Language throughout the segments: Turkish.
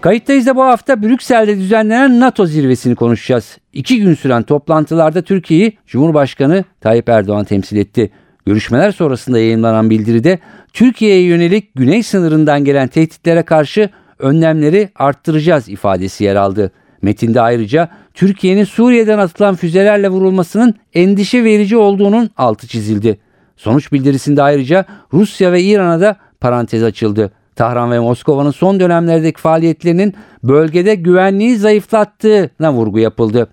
Kayıttayız'da bu hafta Brüksel'de düzenlenen NATO zirvesini konuşacağız. 2 gün süren toplantılarda Türkiye'yi Cumhurbaşkanı Tayyip Erdoğan temsil etti. Görüşmeler sonrasında yayımlanan bildiride Türkiye'ye yönelik güney sınırından gelen tehditlere karşı önlemleri arttıracağız ifadesi yer aldı. Metinde ayrıca Türkiye'nin Suriye'den atılan füzelerle vurulmasının endişe verici olduğunun altı çizildi. Sonuç bildirisinde ayrıca Rusya ve İran'a da parantez açıldı. Tahran ve Moskova'nın son dönemlerdeki faaliyetlerinin bölgede güvenliği zayıflattığına vurgu yapıldı.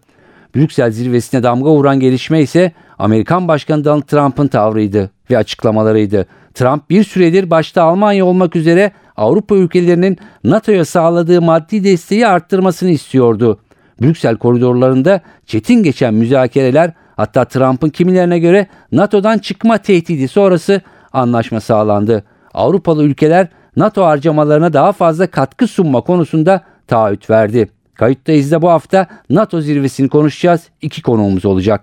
Brüksel zirvesine damga vuran gelişme ise Amerikan Başkanı Donald Trump'ın tavrıydı ve açıklamalarıydı. Trump bir süredir başta Almanya olmak üzere Avrupa ülkelerinin NATO'ya sağladığı maddi desteği arttırmasını istiyordu. Brüksel koridorlarında çetin geçen müzakereler, hatta Trump'ın kimilerine göre NATO'dan çıkma tehdidi sonrası anlaşma sağlandı. Avrupalı ülkeler NATO harcamalarına daha fazla katkı sunma konusunda taahhüt verdi. Kayıttayız da bu hafta NATO zirvesini konuşacağız. 2 konuğumuz olacak.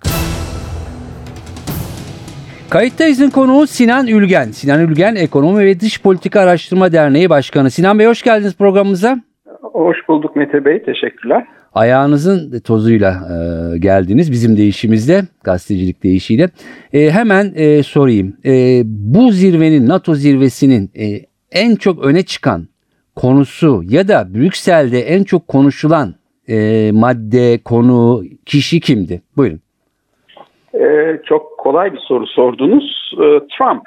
Kayıttayız'ın konuğu Sinan Ülgen. Sinan Ülgen, Ekonomi ve Dış Politika Araştırma Derneği Başkanı. Sinan Bey, hoş geldiniz programımıza. Hoş bulduk Mete Bey, teşekkürler. Ayağınızın tozuyla geldiniz bizim deyişimizle, gazetecilik deyişiyle. Hemen sorayım. Bu zirvenin, NATO zirvesinin en çok öne çıkan konusu ya da Brüksel'de en çok konuşulan madde, konu, kişi kimdi? Buyurun. Çok kolay bir soru sordunuz. Trump.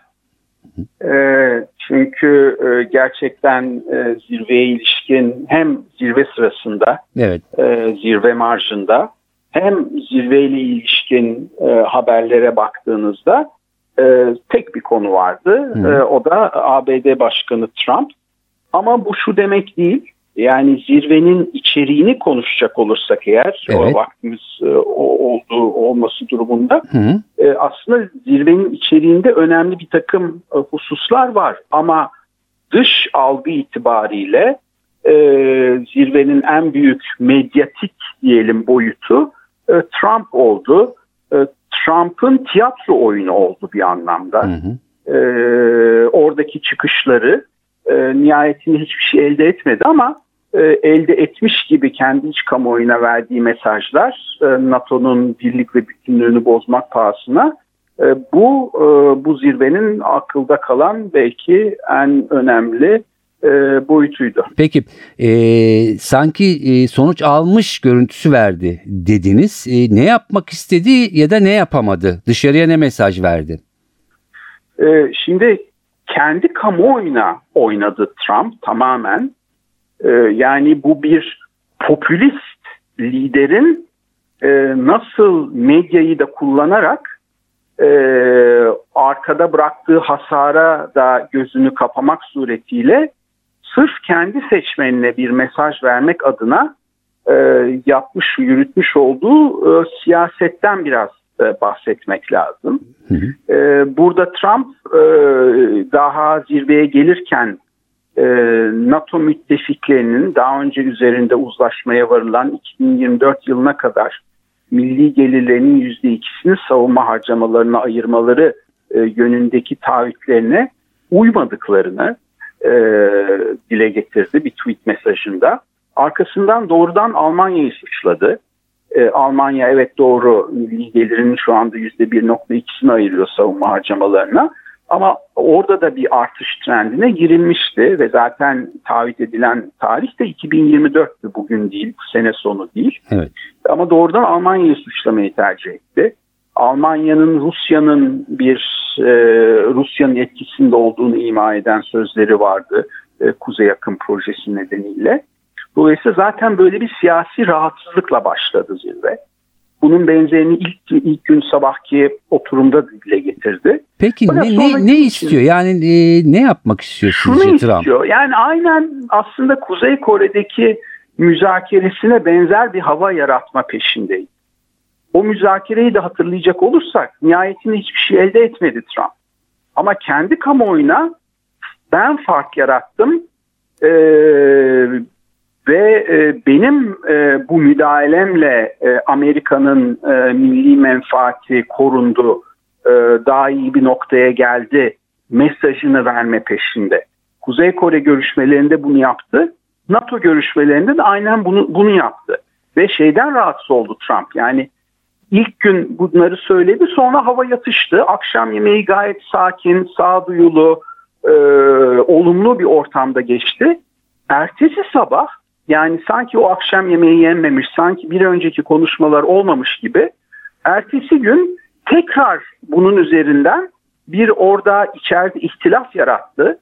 Çünkü gerçekten zirveye ilişkin hem zirve sırasında, evet, zirve marjında hem zirveyle ilişkin haberlere baktığınızda tek bir konu vardı. O da ABD Başkanı Trump. Ama bu şu demek değil. Yani zirvenin içeriğini konuşacak olursak eğer, evet, o vaktimiz olması durumunda, aslında zirvenin içeriğinde önemli bir takım hususlar var. Ama dış algı itibariyle zirvenin en büyük medyatik diyelim boyutu Trump oldu. Trump'ın tiyatro oyunu oldu bir anlamda. Oradaki çıkışları nihayetinde hiçbir şey elde etmedi ama elde etmiş gibi kendi iç kamuoyuna verdiği mesajlar NATO'nun birlik ve bütünlüğünü bozmak pahasına bu zirvenin akılda kalan belki en önemli boyutuydu. Peki sanki sonuç almış görüntüsü verdi dediniz. Ne yapmak istedi ya da ne yapamadı? Dışarıya ne mesaj verdi? Şimdi kendi kamuoyuna oynadı Trump tamamen. Yani bu bir popülist liderin nasıl medyayı da kullanarak arkada bıraktığı hasara da gözünü kapamak suretiyle sırf kendi seçmenine bir mesaj vermek adına yapmış, yürütmüş olduğu siyasetten biraz bahsetmek lazım. Burada Trump daha zirveye gelirken NATO müttefiklerinin daha önce üzerinde uzlaşmaya varılan 2024 yılına kadar milli gelirlerinin %2'sini savunma harcamalarına ayırmaları yönündeki taahhütlerine uymadıklarını dile getirdi bir tweet mesajında. Arkasından doğrudan Almanya'yı suçladı. Almanya, evet doğru, milli gelirinin şu anda %1.2'sini ayırıyor savunma harcamalarına. Ama orada da bir artış trendine girilmişti ve zaten taahhüt edilen tarih de 2024'tü, bugün değil, bu sene sonu değil. Evet. Ama doğrudan Almanya'yı suçlamayı tercih etti. Almanya'nın Rusya'nın etkisinde olduğunu ima eden sözleri vardı Kuzey Akım projesi nedeniyle. Dolayısıyla zaten böyle bir siyasi rahatsızlıkla başladı zirve. Bunun benzerini ilk gün sabahki oturumda dile getirdi. Peki ne istiyor? Yani ne yapmak istiyor sizce Trump? Şunu istiyor. Yani aynen aslında Kuzey Kore'deki müzakeresine benzer bir hava yaratma peşindeydi. O müzakereyi de hatırlayacak olursak nihayetinde hiçbir şey elde etmedi Trump. Ama kendi kamuoyuna ben fark yarattım ve benim bu müdahalemle Amerika'nın milli menfaati korundu, daha iyi bir noktaya geldi mesajını verme peşinde. Kuzey Kore görüşmelerinde bunu yaptı. NATO görüşmelerinde de aynen bunu yaptı. Ve şeyden rahatsız oldu Trump. Yani ilk gün bunları söyledi, sonra hava yatıştı. Akşam yemeği gayet sakin, sağduyulu, olumlu bir ortamda geçti. Ertesi sabah, yani sanki o akşam yemeği yenmemiş, sanki bir önceki konuşmalar olmamış gibi, ertesi gün tekrar bunun üzerinden bir orada içeride ihtilaf yarattı.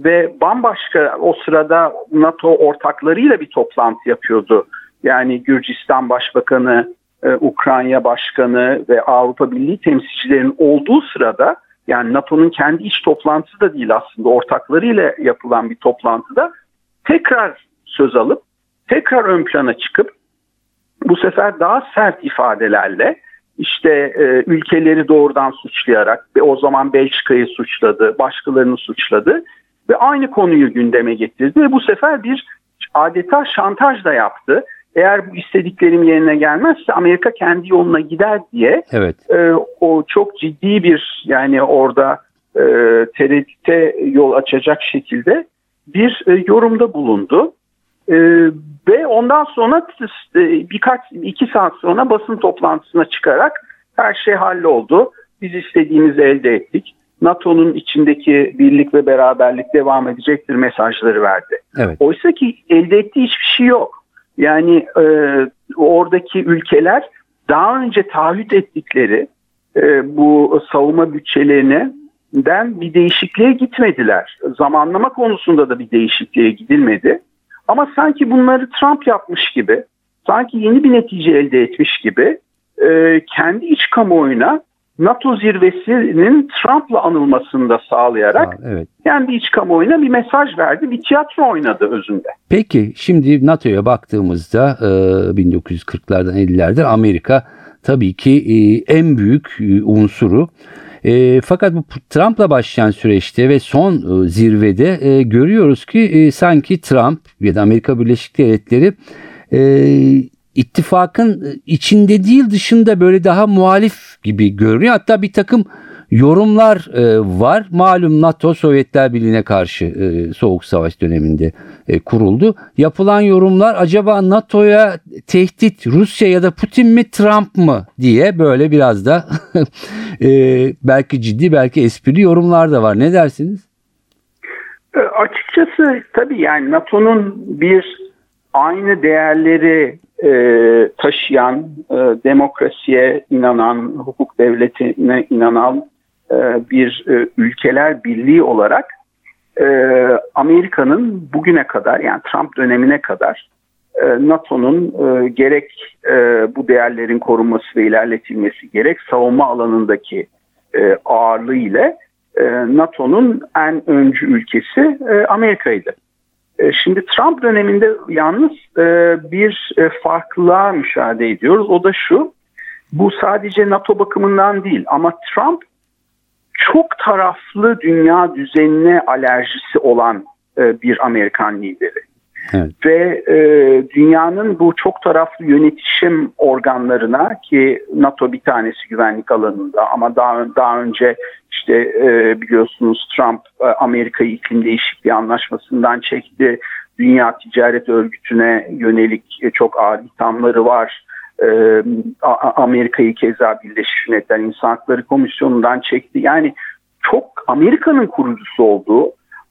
Ve bambaşka, o sırada NATO ortaklarıyla bir toplantı yapıyordu. Yani Gürcistan Başbakanı, Ukrayna Başkanı ve Avrupa Birliği temsilcilerinin olduğu sırada, yani NATO'nun kendi iç toplantısı da değil aslında, ortaklarıyla yapılan bir toplantıda tekrar söz alıp, tekrar ön plana çıkıp bu sefer daha sert ifadelerle işte ülkeleri doğrudan suçlayarak, ve o zaman Belçika'yı suçladı, başkalarını suçladı ve aynı konuyu gündeme getirdi ve bu sefer bir adeta şantaj da yaptı. Eğer bu istediklerim yerine gelmezse Amerika kendi yoluna gider diye. Evet. O çok ciddi bir, yani orada tereddüte yol açacak şekilde bir yorumda bulundu. Ve ondan sonra iki saat sonra basın toplantısına çıkarak her şey halloldu. Biz istediğimizi elde ettik. NATO'nun içindeki birlik ve beraberlik devam edecektir mesajları verdi. Evet. Oysa ki elde ettiği hiçbir şey yok. Yani oradaki ülkeler daha önce taahhüt ettikleri bu savunma bütçelerinden bir değişikliğe gitmediler. Zamanlama konusunda da bir değişikliğe gidilmedi. Ama sanki bunları Trump yapmış gibi, sanki yeni bir netice elde etmiş gibi kendi iç kamuoyuna NATO zirvesinin Trump'la anılmasını da sağlayarak evet, kendi iç kamuoyuna bir mesaj verdi, bir tiyatro oynadı özünde. Peki şimdi NATO'ya baktığımızda 1940'lardan 50'lerde Amerika tabii ki en büyük unsuru. Fakat bu Trump'la başlayan süreçte ve son zirvede görüyoruz ki sanki Trump ya da Amerika Birleşik Devletleri ittifakın içinde değil dışında böyle daha muhalif gibi görünüyor. Hatta bir takım yorumlar var. Malum NATO Sovyetler Birliği'ne karşı Soğuk Savaş döneminde kuruldu. Yapılan yorumlar acaba NATO'ya tehdit Rusya ya da Putin mi Trump mı diye böyle biraz da belki ciddi belki esprili yorumlar da var. Ne dersiniz? Açıkçası tabii yani NATO'nun bir aynı değerleri taşıyan, demokrasiye inanan, hukuk devletine inanan bir ülkeler birliği olarak Amerika'nın bugüne kadar, yani Trump dönemine kadar NATO'nun gerek bu değerlerin korunması ve ilerletilmesi, gerek savunma alanındaki ağırlığı ile NATO'nun en öncü ülkesi Amerika'ydı. Şimdi Trump döneminde yalnız bir farklılığa müşahede ediyoruz. O da şu, bu sadece NATO bakımından değil ama Trump çok taraflı dünya düzenine alerjisi olan bir Amerikan lideri. Evet. Ve dünyanın bu çok taraflı yönetişim organlarına, ki NATO bir tanesi güvenlik alanında ama daha önce işte biliyorsunuz Trump Amerika'yı iklim değişikliği anlaşmasından çekti. Dünya Ticaret Örgütü'ne yönelik çok ağır ithamları var. Amerika'yı keza Birleşmiş Milletler İnsan Hakları Komisyonu'ndan çekti. Yani çok Amerika'nın kurucusu olduğu,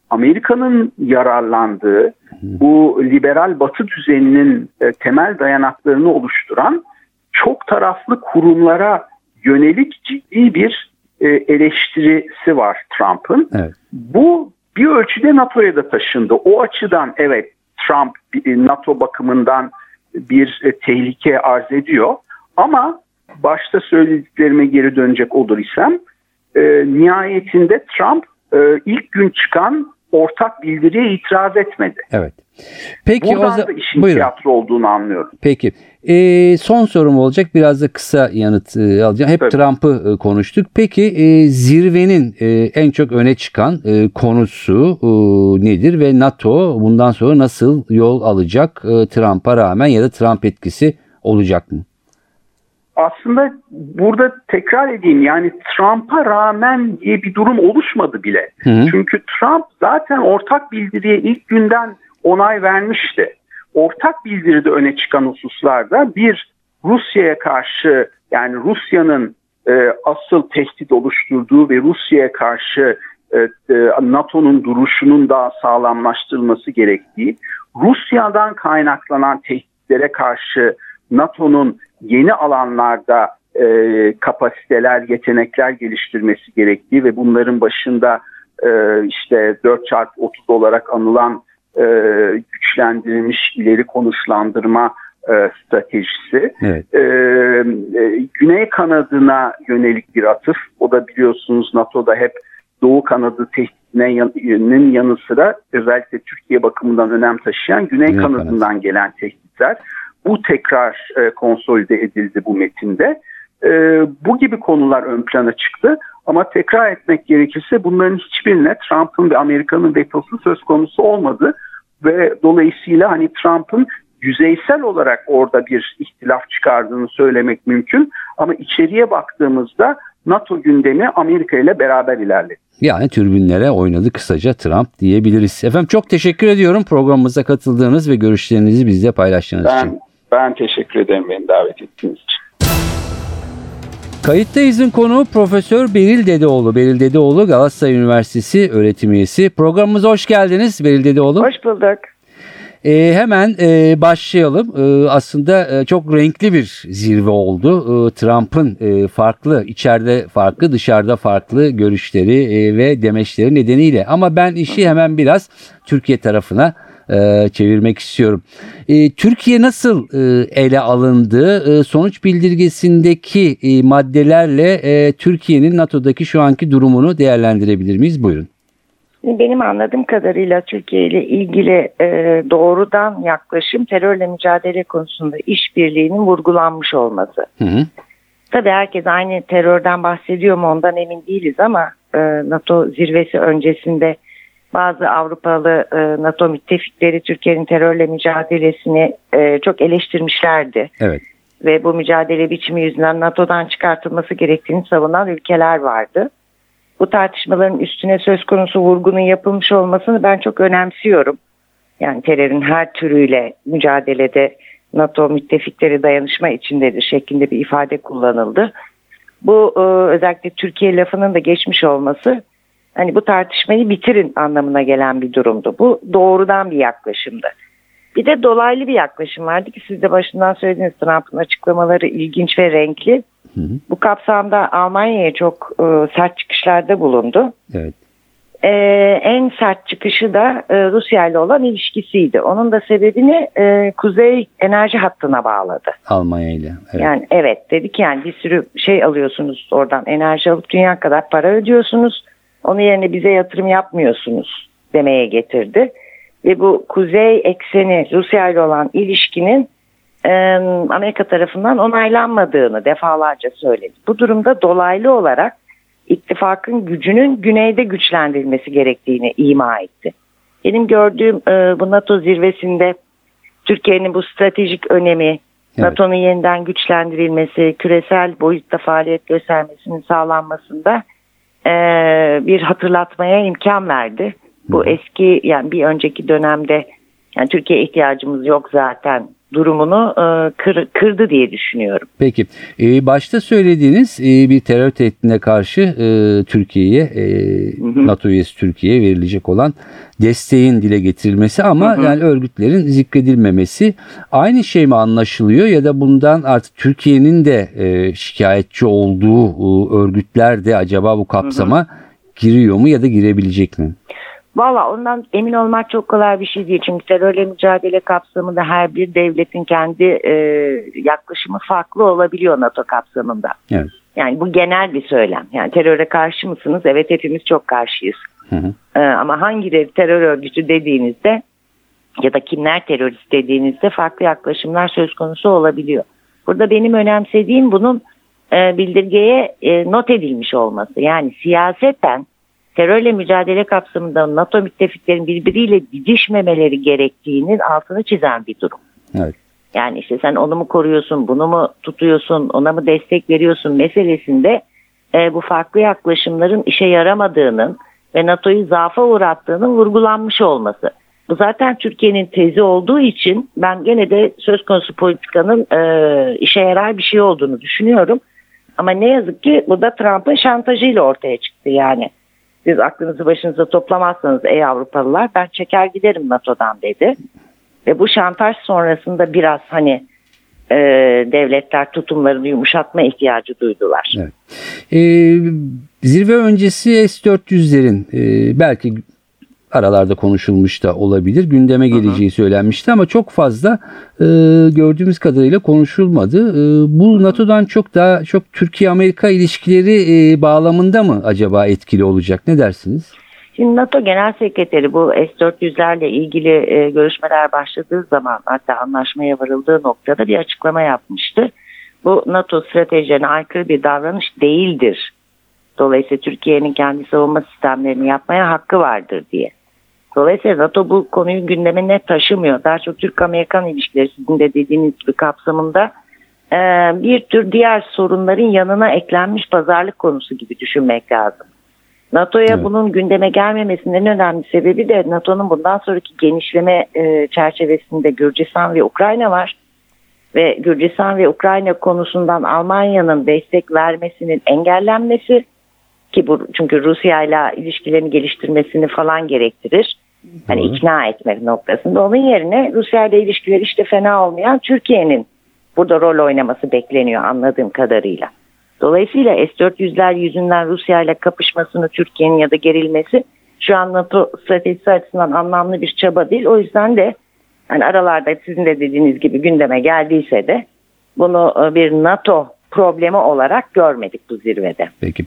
Amerika'nın yararlandığı, bu liberal batı düzeninin temel dayanaklarını oluşturan çok taraflı kurumlara yönelik ciddi bir eleştirisi var Trump'ın. Evet. Bu bir ölçüde NATO'ya da taşındı. O açıdan evet, Trump NATO bakımından bir tehlike arz ediyor. Ama başta söylediklerime geri dönecek olursam nihayetinde Trump ilk gün çıkan ortak bildiriye itiraz etmedi. Evet. Peki, buradan da işin tiyatro olduğunu anlıyorum. Peki. Son sorum olacak. Biraz da kısa yanıt alacağım. Hep tabii. Trump'ı konuştuk. Peki zirvenin en çok öne çıkan konusu nedir ve NATO bundan sonra nasıl yol alacak, Trump'a rağmen ya da Trump etkisi olacak mı? Aslında burada tekrar edeyim, yani Trump'a rağmen diye bir durum oluşmadı bile. Hı. Çünkü Trump zaten ortak bildiriye ilk günden onay vermişti. Ortak bildiride öne çıkan hususlarda bir, Rusya'ya karşı, yani Rusya'nın asıl tehdit oluşturduğu ve Rusya'ya karşı NATO'nun duruşunun daha sağlamlaştırılması gerektiği, Rusya'dan kaynaklanan tehditlere karşı NATO'nun yeni alanlarda kapasiteler, yetenekler geliştirmesi gerektiği ve bunların başında işte 4x30 olarak anılan güçlendirilmiş ileri konuşlandırma stratejisi. Evet. Güney kanadına yönelik bir atıf. O da biliyorsunuz NATO'da hep Doğu kanadı tehditinin yanı sıra özellikle Türkiye bakımından önem taşıyan Güney kanadından gelen tehditler. Bu tekrar konsolide edildi bu metinde. Bu gibi konular ön plana çıktı. Ama tekrar etmek gerekirse bunların hiçbirine Trump'ın ve Amerika'nın vetosu söz konusu olmadı. Ve dolayısıyla hani Trump'ın yüzeysel olarak orada bir ihtilaf çıkardığını söylemek mümkün. Ama içeriye baktığımızda NATO gündemi Amerika ile beraber ilerledi. Yani türbünlere oynadı kısaca Trump diyebiliriz. Efendim çok teşekkür ediyorum programımıza katıldığınız ve görüşlerinizi bizle paylaştığınız için. Ben teşekkür ederim beni davet ettiğiniz için. Kayıttayız'ın konuğu Profesör Beril Dedeoğlu. Beril Dedeoğlu Galatasaray Üniversitesi öğretim üyesi. Programımıza hoş geldiniz Beril Dedeoğlu. Hoş bulduk. Hemen başlayalım. Aslında çok renkli bir zirve oldu. Trump'ın farklı, içeride farklı, dışarıda farklı görüşleri ve demeçleri nedeniyle. Ama ben işi hemen biraz Türkiye tarafına çevirmek istiyorum. Türkiye nasıl ele alındı? Sonuç bildirgesindeki maddelerle Türkiye'nin NATO'daki şu anki durumunu değerlendirebilir miyiz? Buyurun. Benim anladığım kadarıyla Türkiye ile ilgili doğrudan yaklaşım terörle mücadele konusunda işbirliğinin vurgulanmış olması. Hı hı. Tabii herkes aynı terörden bahsediyor mu ondan emin değiliz ama NATO zirvesi öncesinde bazı Avrupalı NATO müttefikleri Türkiye'nin terörle mücadelesini çok eleştirmişlerdi. Evet. Ve bu mücadele biçimi yüzünden NATO'dan çıkartılması gerektiğini savunan ülkeler vardı. Bu tartışmaların üstüne söz konusu vurgunun yapılmış olmasını ben çok önemsiyorum. Yani terörün her türüyle mücadelede NATO müttefikleri dayanışma içindedir şeklinde bir ifade kullanıldı. Bu özellikle Türkiye lafının da geçmiş olması, hani bu tartışmayı bitirin anlamına gelen bir durumdu. Bu doğrudan bir yaklaşımdı. Bir de dolaylı bir yaklaşım vardı ki siz de başından söylediniz, Trump'ın açıklamaları ilginç ve renkli. Hı hı. Bu kapsamda Almanya'ya çok sert çıkışlarda bulundu. Evet. En sert çıkışı da Rusya ile olan ilişkisiydi. Onun da sebebini Kuzey Enerji Hattı'na bağladı. Almanya ile. Evet. Yani evet, dedi ki yani bir sürü şey alıyorsunuz oradan, enerji alıp dünya kadar para ödüyorsunuz. Onun yerine bize yatırım yapmıyorsunuz demeye getirdi. Ve bu kuzey ekseni Rusya ile olan ilişkinin Amerika tarafından onaylanmadığını defalarca söyledi. Bu durumda dolaylı olarak ittifakın gücünün güneyde güçlendirilmesi gerektiğini ima etti. Benim gördüğüm bu NATO zirvesinde Türkiye'nin bu stratejik önemi, evet, NATO'nun yeniden güçlendirilmesi, küresel boyutta faaliyet göstermesinin sağlanmasında bir hatırlatmaya imkan verdi. Bu eski, yani bir önceki dönemde yani Türkiye'ye ihtiyacımız yok zaten durumunu kırdı diye düşünüyorum. Peki. Başta söylediğiniz bir terör tehdidine karşı Türkiye'ye, NATO üyesi Türkiye'ye verilecek olan desteğin dile getirilmesi ama yani örgütlerin zikredilmemesi, aynı şey mi anlaşılıyor ya da bundan artık Türkiye'nin de şikayetçi olduğu örgütler de acaba bu kapsama giriyor mu ya da girebilecek mi? Valla ondan emin olmak çok kolay bir şey değil. Çünkü terörle mücadele kapsamında her bir devletin kendi yaklaşımı farklı olabiliyor NATO kapsamında. Evet. Yani bu genel bir söylem. Yani teröre karşı mısınız? Evet, hepimiz çok karşıyız. Ama hangileri terör örgütü dediğinizde ya da kimler terörist dediğinizde farklı yaklaşımlar söz konusu olabiliyor. Burada benim önemsediğim bunun bildirgeye not edilmiş olması. Yani siyaseten terörle mücadele kapsamında NATO müttefiklerin birbiriyle didişmemeleri gerektiğinin altını çizen bir durum. Evet. Yani işte sen onu mu koruyorsun, bunu mu tutuyorsun, ona mı destek veriyorsun meselesinde bu farklı yaklaşımların işe yaramadığının ve NATO'yu zaafa uğrattığının vurgulanmış olması. Bu zaten Türkiye'nin tezi olduğu için ben gene de söz konusu politikanın işe yarar bir şey olduğunu düşünüyorum. Ama ne yazık ki bu da Trump'ın şantajıyla ortaya çıktı yani. Siz aklınızı başınıza toplamazsanız ey Avrupalılar ben çeker giderim NATO'dan dedi. Ve bu şantaj sonrasında biraz hani devletler tutumlarını yumuşatma ihtiyacı duydular. Evet. Zirve öncesi S-400'lerin belki aralarda konuşulmuş da olabilir. Gündeme geleceği söylenmişti ama çok fazla gördüğümüz kadarıyla konuşulmadı. Bu NATO'dan çok Türkiye-Amerika ilişkileri bağlamında mı acaba etkili olacak? Ne dersiniz? Şimdi NATO Genel Sekreteri bu S-400'lerle ilgili görüşmeler başladığı zaman hatta anlaşmaya varıldığı noktada bir açıklama yapmıştı. Bu NATO stratejilerine aykırı bir davranış değildir. Dolayısıyla Türkiye'nin kendi savunma sistemlerini yapmaya hakkı vardır diye. Dolayısıyla NATO bu konuyu gündemine taşımıyor. Daha çok Türk-Amerikan ilişkileri sizin de dediğiniz gibi kapsamında bir tür diğer sorunların yanına eklenmiş pazarlık konusu gibi düşünmek lazım. NATO'ya bunun gündeme gelmemesinin en önemli sebebi de NATO'nun bundan sonraki genişleme çerçevesinde Gürcistan ve Ukrayna var. Ve Gürcistan ve Ukrayna konusundan Almanya'nın destek vermesinin engellenmesi ki bu çünkü Rusya ile ilişkilerini geliştirmesini falan gerektirir. Hani ikna etmek noktasında. Onun yerine Rusya ile ilişkileri işte fena olmayan Türkiye'nin burada rol oynaması bekleniyor anladığım kadarıyla. Dolayısıyla S-400'ler yüzünden Rusya ile kapışmasını Türkiye'nin ya da gerilmesi şu an NATO stratejisi açısından anlamlı bir çaba değil. O yüzden de yani aralarda sizin de dediğiniz gibi gündeme geldiyse de bunu bir NATO problemi olarak görmedik bu zirvede. Peki.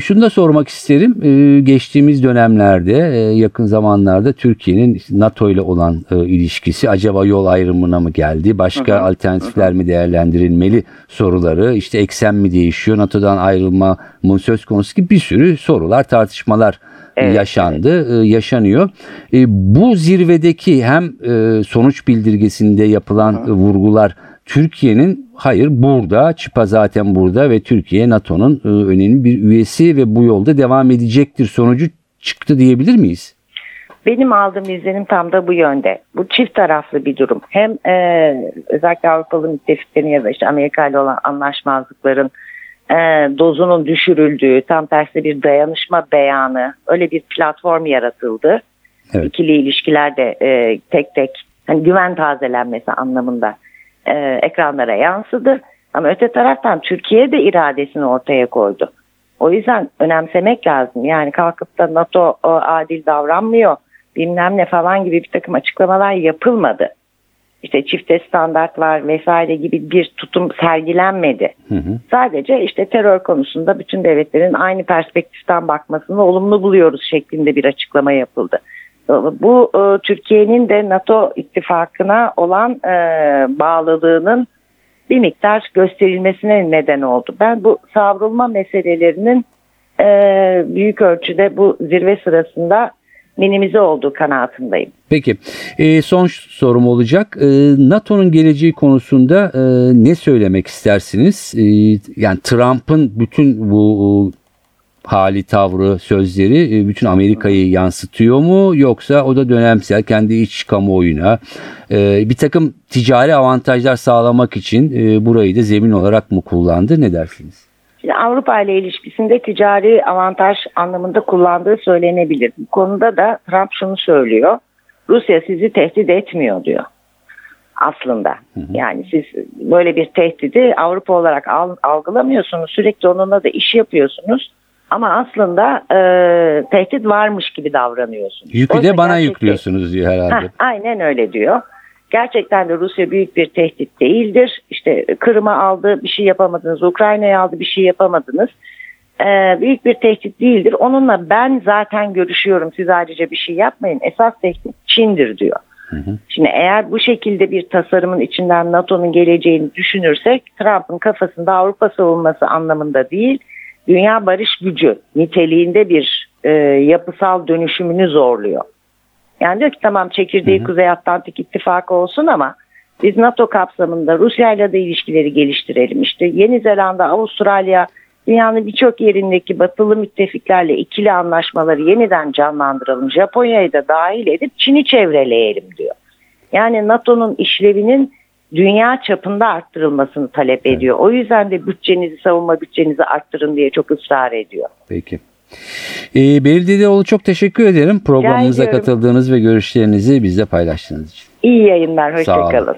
Şunu da sormak isterim. Geçtiğimiz dönemlerde, yakın zamanlarda Türkiye'nin NATO ile olan ilişkisi acaba yol ayrımına mı geldi? Başka alternatifler mi değerlendirilmeli soruları? İşte eksen mi değişiyor? NATO'dan ayrılma mı söz konusu gibi bir sürü sorular, tartışmalar yaşanıyor. Bu zirvedeki hem sonuç bildirgesinde yapılan vurgular Türkiye'nin hayır burada, çıpa zaten burada ve Türkiye NATO'nun önemli bir üyesi ve bu yolda devam edecektir sonucu çıktı diyebilir miyiz? Benim aldığım izlenim tam da bu yönde. Bu çift taraflı bir durum. Hem özellikle Avrupalı müttefiklerin ya da işte Amerika ile olan anlaşmazlıkların dozunun düşürüldüğü, tam tersi bir dayanışma beyanı, öyle bir platform yaratıldı. Evet. İkili ilişkilerde tek tek hani güven tazelenmesi anlamında ekranlara yansıdı. Ama öte taraftan Türkiye de iradesini ortaya koydu. O yüzden önemsemek lazım. Yani kalkıp da NATO adil davranmıyor, bilmem ne falan gibi bir takım açıklamalar yapılmadı. İşte çifte standart var vesaire gibi bir tutum sergilenmedi. Sadece işte terör konusunda bütün devletlerin aynı perspektiften bakmasını olumlu buluyoruz şeklinde bir açıklama yapıldı. Bu Türkiye'nin de NATO ittifakına olan bağlılığının bir miktar gösterilmesine neden oldu. Ben bu savrulma meselelerinin büyük ölçüde bu zirve sırasında minimize olduğu kanaatindeyim. Peki. Son sorum olacak. NATO'nun geleceği konusunda ne söylemek istersiniz? Yani Trump'ın bütün bu hali, tavrı, sözleri bütün Amerika'yı yansıtıyor mu? Yoksa o da dönemsel kendi iç kamuoyuna bir takım ticari avantajlar sağlamak için burayı da zemin olarak mı kullandı? Ne dersiniz? Şimdi Avrupa ile ilişkisinde ticari avantaj anlamında kullandığı söylenebilir. Bu konuda da Trump şunu söylüyor. Rusya sizi tehdit etmiyor diyor aslında. Yani siz böyle bir tehdidi Avrupa olarak algılamıyorsunuz. Sürekli onunla da iş yapıyorsunuz. Ama aslında tehdit varmış gibi davranıyorsunuz. Yükü de bana yüklüyorsunuz diyor herhalde. Aynen öyle diyor. Gerçekten de Rusya büyük bir tehdit değildir. İşte Kırım'ı aldı, bir şey yapamadınız. Ukrayna'yı aldı, bir şey yapamadınız. büyük bir tehdit değildir. Onunla ben zaten görüşüyorum, siz ayrıca bir şey yapmayın. Esas tehdit Çin'dir diyor. Hı hı. Şimdi eğer bu şekilde bir tasarımın içinden NATO'nun geleceğini düşünürsek Trump'ın kafasında Avrupa savunması anlamında değil, dünya barış gücü niteliğinde bir yapısal dönüşümünü zorluyor. Yani diyor ki tamam çekirdeği Kuzey Atlantik İttifakı olsun ama biz NATO kapsamında Rusya'yla da ilişkileri geliştirelim. İşte Yeni Zelanda, Avustralya, dünyanın birçok yerindeki batılı müttefiklerle ikili anlaşmaları yeniden canlandıralım. Japonya'yı da dahil edip Çin'i çevreleyelim diyor. Yani NATO'nun işlevinin dünya çapında arttırılmasını talep ediyor. O yüzden de bütçenizi, savunma bütçenizi arttırın diye çok ısrar ediyor. Peki. Beril Dedeoğlu, çok teşekkür ederim programımıza katıldığınız ve görüşlerinizi bizle paylaştığınız için. İyi yayınlar, hoşçakalın.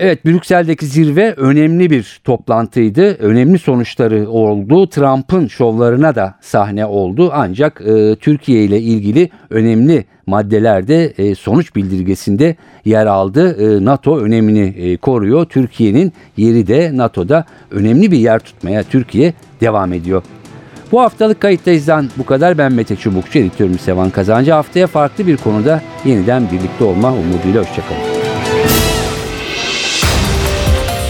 Evet, Brüksel'deki zirve önemli bir toplantıydı. Önemli sonuçları oldu. Trump'ın şovlarına da sahne oldu. Ancak Türkiye ile ilgili önemli maddeler de sonuç bildirgesinde yer aldı. NATO önemini koruyor. Türkiye'nin yeri de NATO'da önemli bir yer tutmaya Türkiye devam ediyor. Bu haftalık Kayıttayız'dan bu kadar. Ben Mete Çubukçu, editörüm Sevan Kazancı. Haftaya farklı bir konuda yeniden birlikte olma umuduyla hoşçakalın.